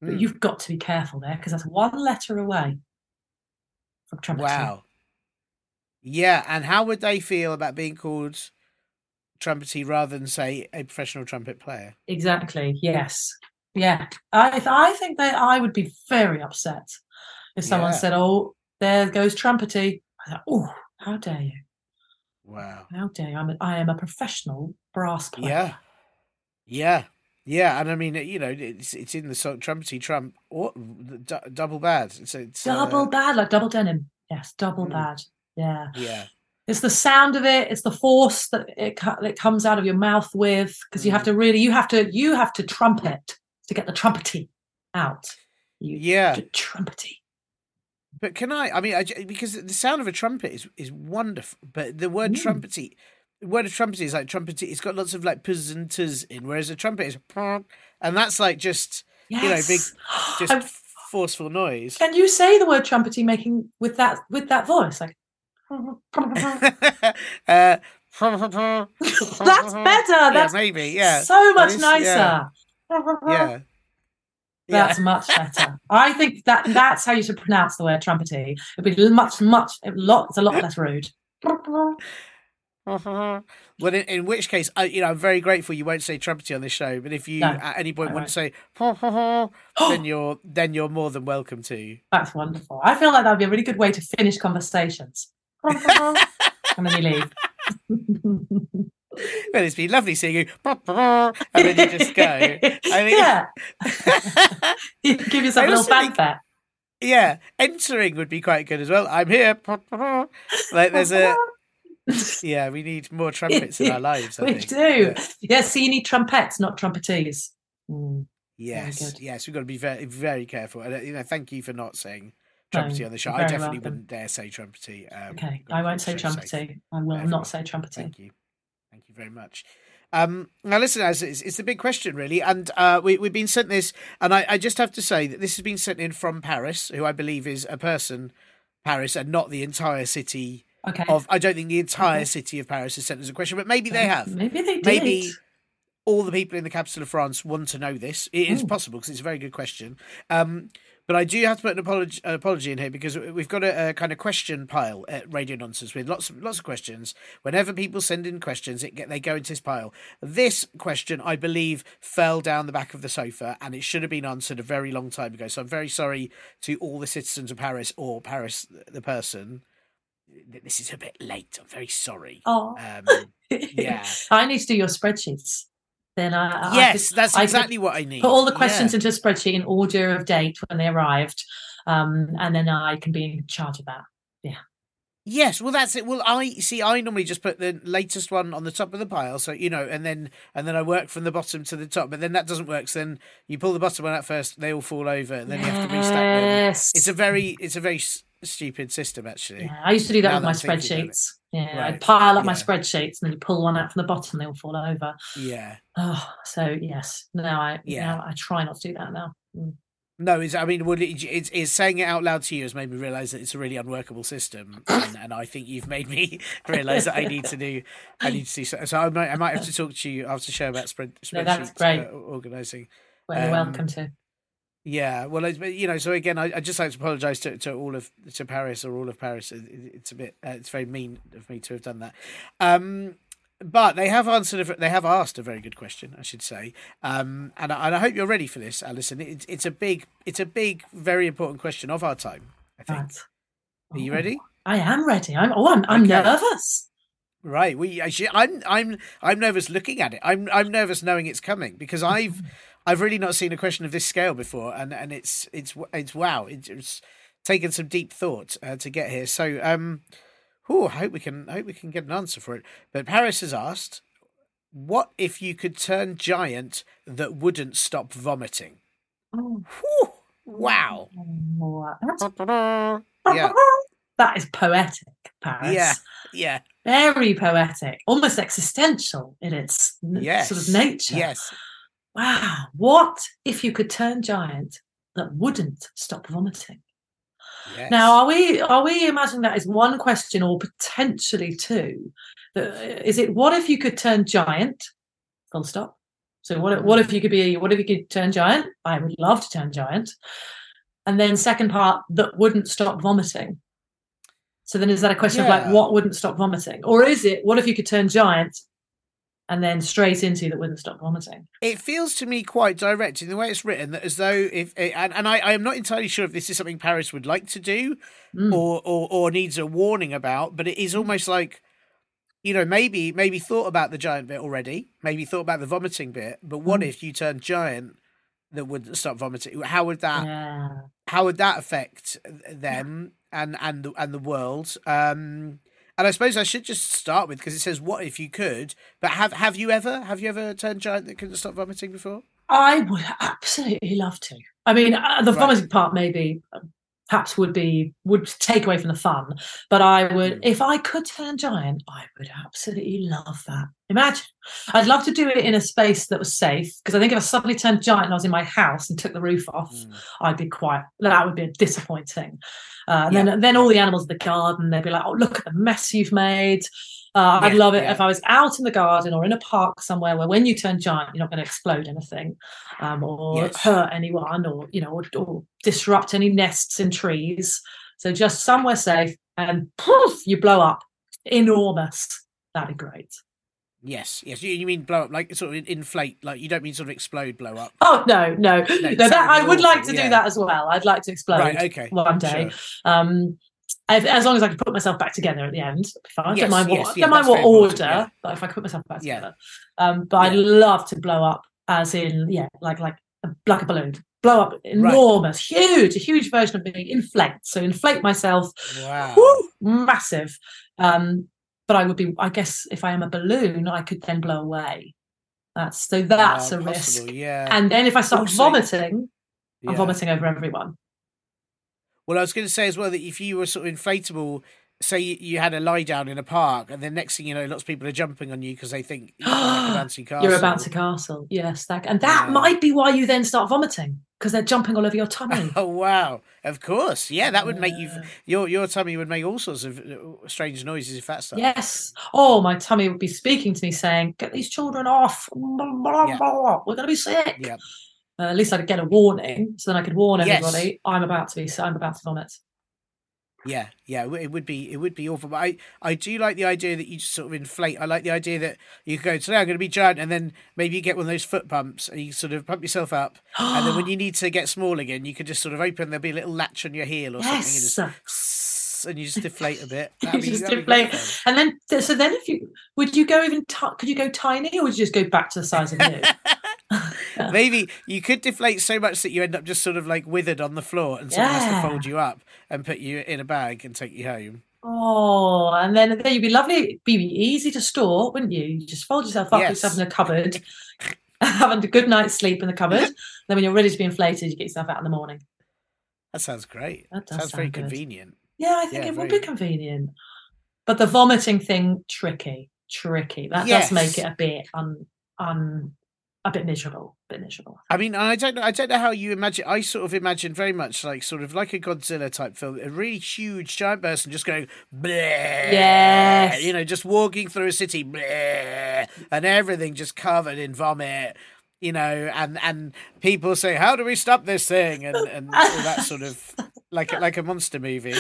but you've got to be careful there because that's one letter away from trumpety. Wow. Yeah, and how would they feel about being called trumpety rather than say a professional trumpet player? Exactly. Yes. Yeah, I I think that I would be very upset if someone yeah. said, "Oh, there goes Trumpety." I thought, "Oh, how dare you!" Wow, how dare you? I'm a, I am a professional brass player. Yeah, yeah, yeah. And I mean, you know, it's it's in the song Trumpety Trump or d- double bad. It's, it's double uh, bad, like double denim. Yes, double mm. bad. Yeah, yeah. It's the sound of it. It's the force that it it comes out of your mouth with, because mm. you have to really, you have to, you have to trumpet to get the trumpety out. You yeah, trumpety. But can I? I mean, I, because the sound of a trumpet is, is wonderful. But the word mm. trumpety, the word of trumpety is like trumpety. It's got lots of like presenters in, whereas a trumpet is, and that's like just yes. you know big, just I'm, forceful noise. Can you say the word trumpety making with that with that voice like? uh, that's better. That's yeah, maybe yeah. So much nicer. Yeah. yeah. That's yeah. much better. I think that that's how you should pronounce the word trumpety. It'd be much, much, a lot, it's a lot less rude. Well, in, in which case, I, you know, I'm very grateful you won't say trumpety on this show. But if you no, at any point want to say, then you're then you're more than welcome to. That's wonderful. I feel like that would be a really good way to finish conversations. And then you leave. Well, it's been lovely seeing you. And then you just go. I mean, yeah. You give yourself a little fanfare. Yeah. Entering would be quite good as well. I'm here. Like there's a... Yeah, we need more trumpets in our lives. I we think. do. Yeah. yeah, so you need trumpets, not trumpetees. Mm. Yes, yes. We've got to be very, very careful. And you know, thank you for not saying trumpety no, on the show. I definitely welcome. wouldn't dare say trumpety. Um, okay, I won't say trumpety. Safe. I will Everyone. not say trumpety. Thank you. Thank you very much. Um, now, listen, it's, it's the big question, really. And uh, we, we've been sent this. And I, I just have to say that this has been sent in from Paris, who I believe is a person, Paris, and not the entire city okay. of... I don't think the entire okay. city of Paris is sent as a question, but maybe they have. Maybe they did. Maybe all the people in the capital of France want to know this. It Ooh. is possible, because it's a very good question. Um, but I do have to put an apology, an apology in here, because we've got a, a kind of question pile at Radio Nonsense with lots of lots of questions. Whenever people send in questions, it get, they go into this pile. This question, I believe, fell down the back of the sofa, and it should have been answered a very long time ago. So I'm very sorry to all the citizens of Paris or Paris the person. This is a bit late. I'm very sorry. Oh, um, yeah. I need to do your spreadsheets. Then I yes, I could, that's exactly I what I need. Put all the questions yeah. into a spreadsheet in order of date when they arrived, um, and then I can be in charge of that. Yeah. Yes, well, that's it. Well, I see. I normally just put the latest one on the top of the pile, so you know, and then and then I work from the bottom to the top. But then that doesn't work. So then you pull the bottom one out first; they all fall over, and then yes. you have to restack them. It's a very, it's a very s- stupid system, actually. Yeah, I used to do that now with that my I'm spreadsheets. Yeah, right. I pile up yeah. my spreadsheets, and then you pull one out from the bottom, they all fall over. Yeah. Oh, so yes. Now I yeah. now I try not to do that now. Mm. No, it's, I mean, well, it, it's, it's saying it out loud to you has made me realise that it's a really unworkable system, and, and I think you've made me realise that I need to do. I need to do so. So I might I might have to talk to you after the show about spread, spreadsheet no, that's great. Uh, organising. Well, you're um, welcome to. Yeah, well, you know, so again, I, I just like to apologise to, to all of to Paris or all of Paris. It's a bit, uh, it's very mean of me to have done that. Um, but they have answered, a, they have asked a very good question, I should say. Um, and, I, and I hope you're ready for this, Alison. It, it's a big, it's a big, very important question of our time, I think. That's... Are you ready? I am ready. I'm. Oh, I'm, I'm okay. nervous. Right. We. Actually, I'm. I'm. I'm nervous looking at it. I'm. I'm nervous knowing it's coming because I've. I've really not seen a question of this scale before, and, and it's it's it's wow, it's, it's taken some deep thought uh, to get here. So, um, whew, I hope we can I hope we can get an answer for it. But Paris has asked, "What if you could turn giant that wouldn't stop vomiting?" Oh. Whew, wow, yeah. That is poetic, Paris. Yeah, yeah, very poetic, almost existential in its yes. sort of nature. Yes. Wow, what if you could turn giant that wouldn't stop vomiting? Yes. Now, are we are we imagining that is one question or potentially two? Is it what if you could turn giant? Full stop. So what what if you could be what if you could turn giant? I would love to turn giant. And then second part, that wouldn't stop vomiting. So then is that a question yeah. of like what wouldn't stop vomiting? Or is it what if you could turn giant and then straight into that wouldn't stop vomiting. It feels to me quite direct in the way it's written, that as though if it, and, and I, I am not entirely sure if this is something Paris would like to do mm. or, or or needs a warning about, but it is almost like, you know, maybe maybe thought about the giant bit already, maybe thought about the vomiting bit, but what mm. if you turned giant that wouldn't stop vomiting? How would that yeah. how would that affect them yeah. and and the, and the world? Um, And I suppose I should just start with, because it says, what if you could? But have have you ever have you ever turned giant that couldn't stop vomiting before? I would absolutely love to. I mean, uh, the right. vomiting part maybe perhaps would be would take away from the fun. But I would, if I could turn giant, I would absolutely love that. Imagine. I'd love to do it in a space that was safe, because I think if I suddenly turned giant and I was in my house and took the roof off, mm. I'd be quite, that would be disappointing. Uh, and yeah. then, then all the animals in the garden, they'd be like, oh, look at the mess you've made. Uh, yeah, I'd love it yeah. if I was out in the garden or in a park somewhere where when you turn giant, you're not going to explode anything um, or yes. hurt anyone or, you know, or, or disrupt any nests in trees. So just somewhere safe and poof, you blow up. Enormous. That'd be great. Yes, yes. You, you mean blow up, like sort of inflate, like you don't mean sort of explode, blow up. Oh, no, no. no, no that, I would awful. like to do yeah. that as well. I'd like to explode right, okay. one day. Sure. Um, if, as long as I can put myself back together at the end. Fine. I yes, don't mind what, yes, yeah, don't mind what order, yeah. but if I could put myself back together. Yeah. Um, but yeah. I'd love to blow up as in, yeah, like like, like a balloon. Blow up enormous, right. huge, a huge version of me, inflate. So inflate myself. Wow. Woo, massive. Um But I would be, I guess, if I am a balloon, I could then blow away. That's so that's uh, a possible, risk. Yeah. And then if I start also, vomiting, yeah. I'm vomiting over everyone. Well, I was going to say as well that if you were sort of inflatable, say you, you had a lie down in a park, and then next thing you know, lots of people are jumping on you because they think you're like a bouncy castle. You're a bouncy castle, yes. That, and that yeah. might be why you then start vomiting, because they're jumping all over your tummy. Oh, wow. Of course. Yeah, that would make you, your your tummy would make all sorts of strange noises if that started. Yes. Oh, my tummy would be speaking to me saying, get these children off. Yeah. We're going to be sick. Yeah. Uh, at least I'd get a warning. So then I could warn everybody, yes. I'm about to be, so I'm about to vomit. Yeah, yeah, it would be it would be awful. But I, I do like the idea that you just sort of inflate. I like the idea that you go, today I'm going to be giant, and then maybe you get one of those foot pumps and you sort of pump yourself up. And then when you need to get small again, you could just sort of open, there'll be a little latch on your heel or yes. something. And, just, and you just deflate a bit. You be, just deflate. And then, so then if you, would you go even, t- could you go tiny or would you just go back to the size of you? Yeah. Maybe you could deflate so much that you end up just sort of like withered on the floor and someone yeah. has to fold you up and put you in a bag and take you home. Oh, and then, then you'd be lovely. It'd be easy to store, wouldn't you? You just fold yourself up, yes. yourself in a cupboard, have a good night's sleep in the cupboard. Then when you're ready to be inflated, you get yourself out in the morning. That sounds great. That does sounds sound very good. Convenient. Yeah, I think yeah, it very... would be convenient. But the vomiting thing, tricky, tricky. That yes. does make it a bit un... un A bit miserable, a bit miserable. I mean, I don't know. I don't know how you imagine. I sort of imagine very much like sort of like a Godzilla type film, a really huge giant person just going, bleh, yes, you know, just walking through a city, bleh, and everything just covered in vomit, you know, and and people say, how do we stop this thing, and and all that sort of. Like like a monster movie.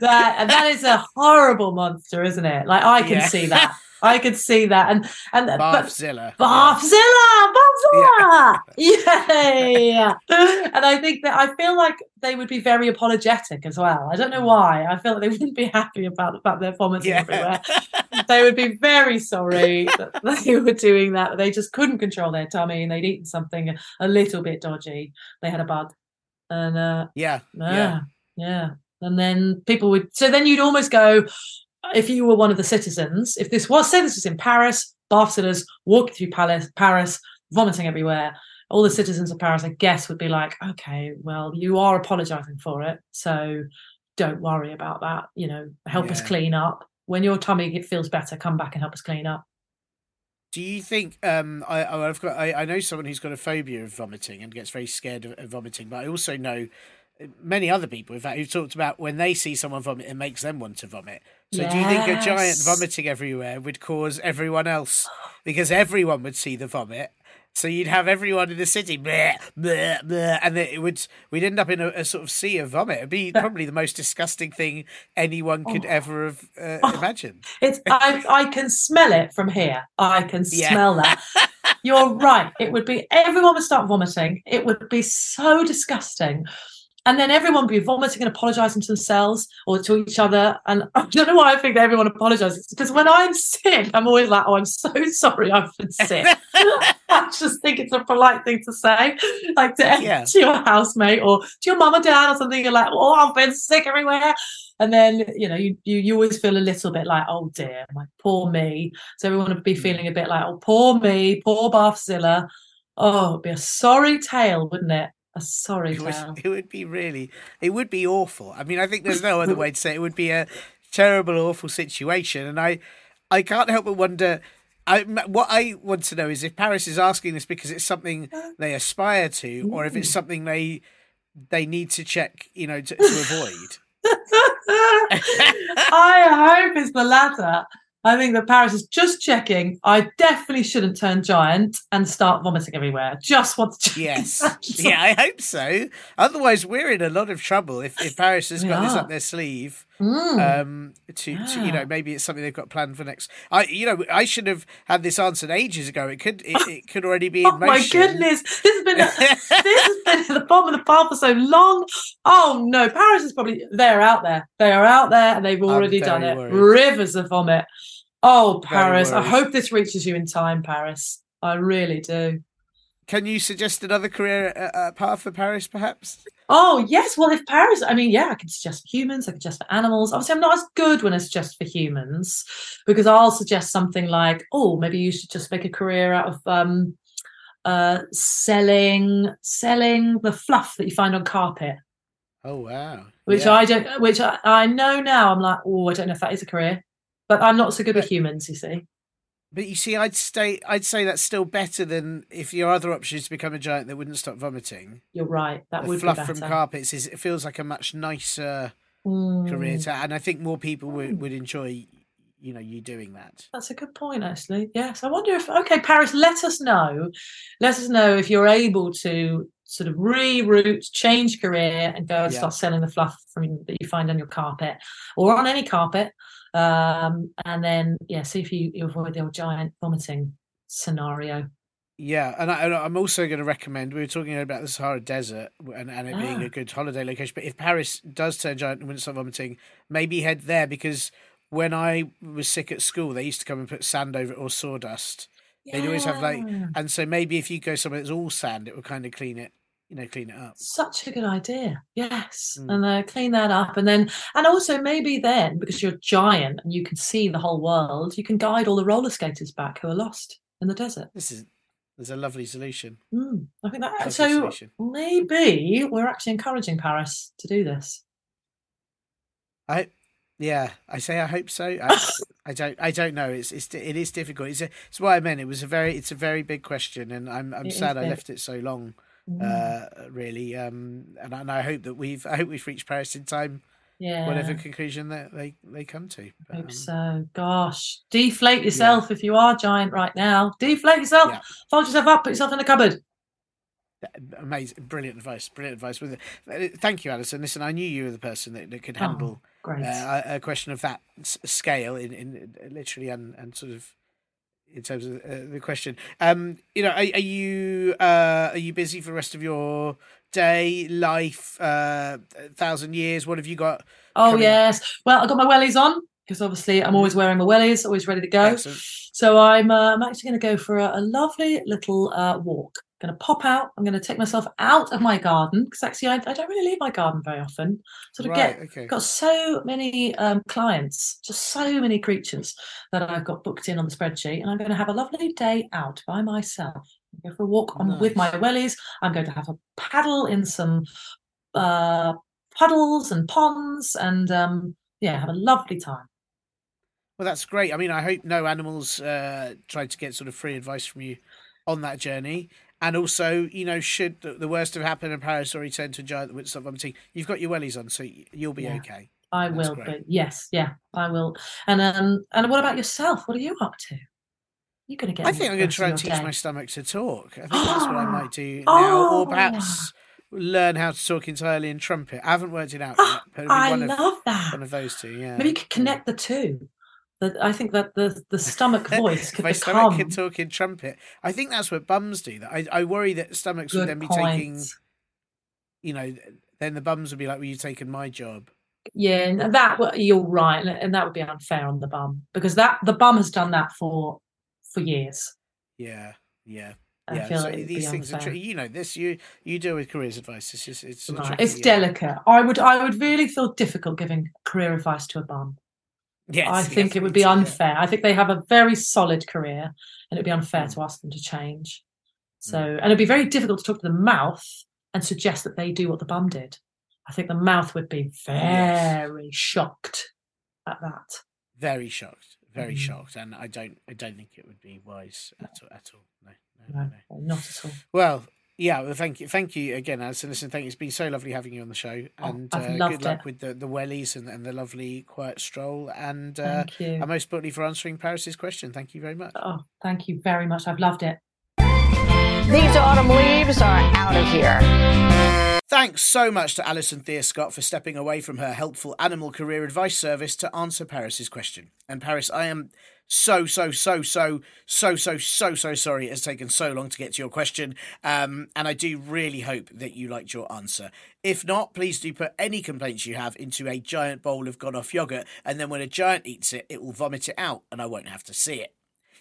That and that is a horrible monster, isn't it? Like I can yeah. see that. I could see that. And and Bathzilla. Bathzilla! Bathzilla! Yeah. Yay! And I think that I feel like they would be very apologetic as well. I don't know why. I feel like they wouldn't be happy about the fact they're vomiting yeah. everywhere. They would be very sorry that they were doing that. They just couldn't control their tummy and they'd eaten something a little bit dodgy. They had a bug. And uh, yeah. Uh, yeah. Yeah. And then people would, so then you'd almost go, if you were one of the citizens, if this was, say this was in Paris, bathzillas walking through Paris, Paris, vomiting everywhere, all the citizens of Paris, I guess, would be like, okay, well, you are apologising for it, so don't worry about that. You know, help yeah. us clean up. When your tummy feels better, come back and help us clean up. Do you think um, I, I've got? I, I know someone who's got a phobia of vomiting and gets very scared of, of vomiting, but I also know many other people, in fact, who've talked about when they see someone vomit, it makes them want to vomit. So yes. do you think a giant vomiting everywhere would cause everyone else, because everyone would see the vomit So you'd have everyone in the city, bleh, bleh, bleh, and it would. We'd end up in a, a sort of sea of vomit. It'd be probably the most disgusting thing anyone could oh. ever have uh, oh. imagined. It's. I, I can smell it from here. I can yeah. smell that. You're right. It would be. Everyone would start vomiting. It would be so disgusting. And then everyone would be vomiting and apologising to themselves or to each other. And I don't know why I think that everyone apologises. Because when I'm sick, I'm always like, oh, I'm so sorry I've been sick. I just think it's a polite thing to say. Like to, yeah. to your housemate or to your mum or dad or something. You're like, oh, I've been sick everywhere. And then, you know, you, you, you always feel a little bit like, oh, dear, my poor me. So everyone would be feeling a bit like, oh, poor me, poor Bathzilla. Oh, it would be a sorry tale, wouldn't it? Sorry, it would, it would be really, it would be awful. I mean, I think there's no other way to say it. It would be a terrible, awful situation. And I, I can't help but wonder. I what I want to know is if Paris is asking this because it's something they aspire to, or if it's something they they need to check, you know, to, to avoid. I hope it's the latter. I think that Paris is just checking. I definitely shouldn't turn giant and start vomiting everywhere. Just want to check. Yes. Yeah, I hope so. Otherwise, we're in a lot of trouble if, if Paris has we got are. this up their sleeve. Mm. Um, to, yeah. to, you know, maybe it's something they've got planned for next. I, you know, I should have had this answered ages ago. It could, it, it could already be in oh motion. Oh my goodness, this has been, this has been at the bottom of the pile for so long. Oh no, Paris is probably they're out there. They are out there, and they've already done it. Worried. Rivers of vomit. Oh Paris, I hope this reaches you in time, Paris. I really do. Can you suggest another career uh, path for Paris, perhaps? Oh, yes. Well, if Paris, I mean, yeah, I can suggest for humans. I can suggest for animals. Obviously, I'm not as good when I suggest for humans because I'll suggest something like, oh, maybe you should just make a career out of um, uh, selling selling the fluff that you find on carpet. Oh, wow. Which yeah. I don't, which I, I know now. I'm like, oh, I don't know if that is a career, but I'm not so good but- with humans, you see. But you see, I'd stay. I'd say that's still better than if your other option is to become a giant that wouldn't stop vomiting. You're right. That the would fluff be better. From carpets is it feels like a much nicer mm. career, to, and I think more people would, would enjoy, you know, you doing that. That's a good point, actually. Yes, I wonder if okay, Paris, let us know. Let us know if you're able to sort of reroute, change career, and go and yeah. start selling the fluff from that you find on your carpet or on any carpet. Um, and then, yeah, see if you, you avoid the old giant vomiting scenario. Yeah, and, I, and I'm also going to recommend, we were talking about the Sahara Desert and, and it ah. being a good holiday location, but if Paris does turn giant and wouldn't stop vomiting, maybe head there, because when I was sick at school, they used to come and put sand over it or sawdust. Yeah. They'd always have like, and so maybe if you go somewhere that's all sand, it will kind of clean it. You know, clean it up. Such a good idea. Yes. Mm. And uh, clean that up. And then, and also maybe then, because you're giant and you can see the whole world, you can guide all the roller skaters back who are lost in the desert. This is, there's a lovely solution. Mm. I think that, so solution. Maybe we're actually encouraging Paris to do this. I, yeah, I say I hope so. I, I don't, I don't know. It's, it's, it is difficult. It's, a, it's what I meant. It was a very, it's a very big question and I'm, I'm it sad I big. left it so long. Uh, really, um, and, and I hope that we've, I hope we've reached Paris in time. Yeah. Whatever conclusion that they, they come to. But, I hope um, so. Gosh, deflate yourself yeah. if you are giant right now. Deflate yourself. Yeah. Fold yourself up. Put yourself in a cupboard. Amazing, brilliant advice. Brilliant advice. Thank you, Alison. Listen, I knew you were the person that, that could handle oh, uh, a question of that scale in, in literally and, and sort of. In terms of uh, the question, um, you know, are, are you uh, are you busy for the rest of your day, life, uh, a thousand years? What have you got? Oh coming? Yes, well, I got my wellies on because obviously I'm always wearing my wellies, always ready to go. Excellent. So I'm uh, I'm actually going to go for a, a lovely little uh, walk. Going to pop out. I'm going to take myself out of my garden because actually I, I don't really leave my garden very often. Sort of right, get okay. got so many um, clients, just so many creatures that I've got booked in on the spreadsheet, and I'm going to have a lovely day out by myself. I'm going for a walk nice. on with my wellies. I'm going to have a paddle in some uh, puddles and ponds, and um, yeah, have a lovely time. Well, that's great. I mean, I hope no animals uh, tried to get sort of free advice from you on that journey. And also, you know, should the worst have happened in Paris or he turned to a giant that wouldn't stop vomiting, you've got your wellies on, so you'll be yeah, okay. I That's will, great. But yes, yeah, I will. And um, and what about yourself? What are you up to? You're going to get. I think I'm going to try and teach day. my stomach to talk. I think that's what I might do now, oh. or perhaps learn how to talk entirely in trumpet. I haven't worked it out oh, yet. But it'll be I one love of, that. One of those two, yeah. Maybe you could connect the two. The, I think that the the stomach voice could My become... stomach can talk in trumpet. I think that's what bums do. That I, I worry that stomachs Good would then be point. taking, you know, then the bums would be like, well, you've taken my job. Yeah, and that you're right, and that would be unfair on the bum, because that the bum has done that for for years. Yeah, yeah. I yeah, feel so like these things unfair. are, you know, this you you deal with careers advice. It's just it's right. tricky, it's yeah. delicate. I would I would really feel difficult giving career advice to a bum. Yes, I think yes, it would be unfair. Yeah. I think they have a very solid career, and it'd be unfair mm. to ask them to change. So, mm. and it'd be very difficult to talk to the mouth and suggest that they do what the bum did. I think the mouth would be very yes. shocked at that. Very shocked, very mm. shocked, and I don't, I don't think it would be wise at all. At all. No, no, no, no, not at all. Well, yeah. Well, thank you, thank you again, Alison. Listen, thank you. It's been so lovely having you on the show, and oh, uh, good luck it. with the, the wellies and, and the lovely quiet stroll, and uh, and most importantly for answering Paris's question. Thank you very much. Oh, thank you very much. I've loved it. These autumn leaves are out of here. Thanks so much to Alison Thea-Skot for stepping away from her helpful animal career advice service to answer Paris's question. And Paris, I am so, so, so, so, so, so, so, so sorry it has taken so long to get to your question. Um, and I do really hope that you liked your answer. If not, please do put any complaints you have into a giant bowl of gone-off yoghurt, and then when a giant eats it, it will vomit it out and I won't have to see it.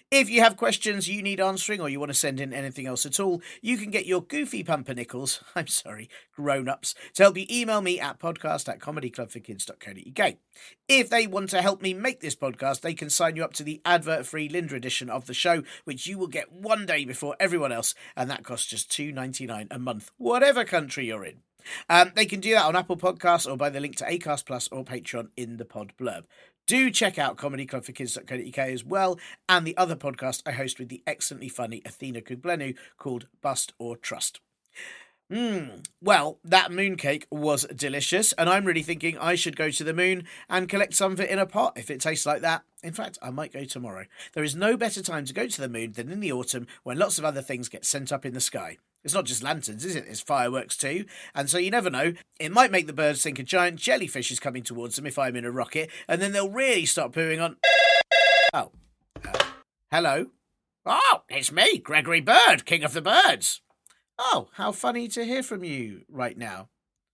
If you have questions you need answering, or you want to send in anything else at all, you can get your goofy pumpernickels, I'm sorry, grown-ups, to help you email me at podcast at comedyclubforkids.co.uk. If they want to help me make this podcast, they can sign you up to the advert-free Linda edition of the show, which you will get one day before everyone else, and that costs just two dollars ninety-nine a month, whatever country you're in. Um, they can do that on Apple Podcasts or by the link to Acast Plus or Patreon in the pod blurb. Do check out comedy club for kids dot co dot uk as well, and the other podcast I host with the excellently funny Athena Kugblenu called Bust or Trust. Mm, well, that mooncake was delicious, and I'm really thinking I should go to the moon and collect some of it in a pot if it tastes like that. In fact, I might go tomorrow. There is no better time to go to the moon than in the autumn, when lots of other things get sent up in the sky. It's not just lanterns, is it? It's fireworks too. And so you never know. It might make the birds think a giant jellyfish is coming towards them if I'm in a rocket, and then they'll really start pooing on... Oh. Uh, hello? Oh, it's me, Gregory Bird, King of the Birds. Oh, how funny to hear from you right now.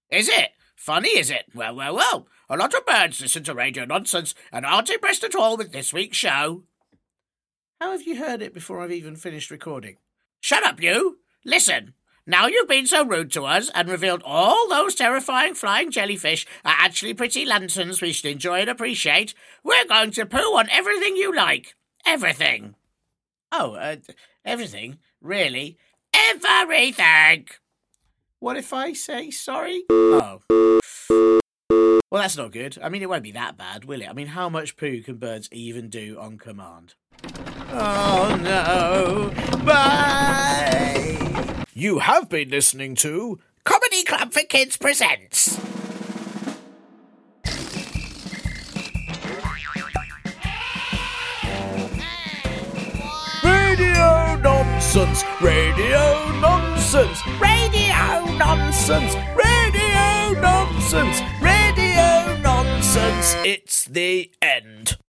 Is it? Funny, is it? Well, well, well. A lot of birds listen to Radio Nonsense, and aren't impressed at all with this week's show. How have you heard it before I've even finished recording? Shut up, you! Listen, now you've been so rude to us and revealed all those terrifying flying jellyfish are actually pretty lanterns we should enjoy and appreciate, we're going to poo on everything you like. Everything. Oh, uh, everything? Really? Everything! What if I say sorry? Oh. Well, that's not good. I mean, it won't be that bad, will it? I mean, how much poo can birds even do on command? Oh, no. Bye. You have been listening to Comedy Club for Kids Presents. Radio Nonsense. Radio Nonsense. Radio Nonsense. Radio Nonsense. Radio Nonsense. It's the end.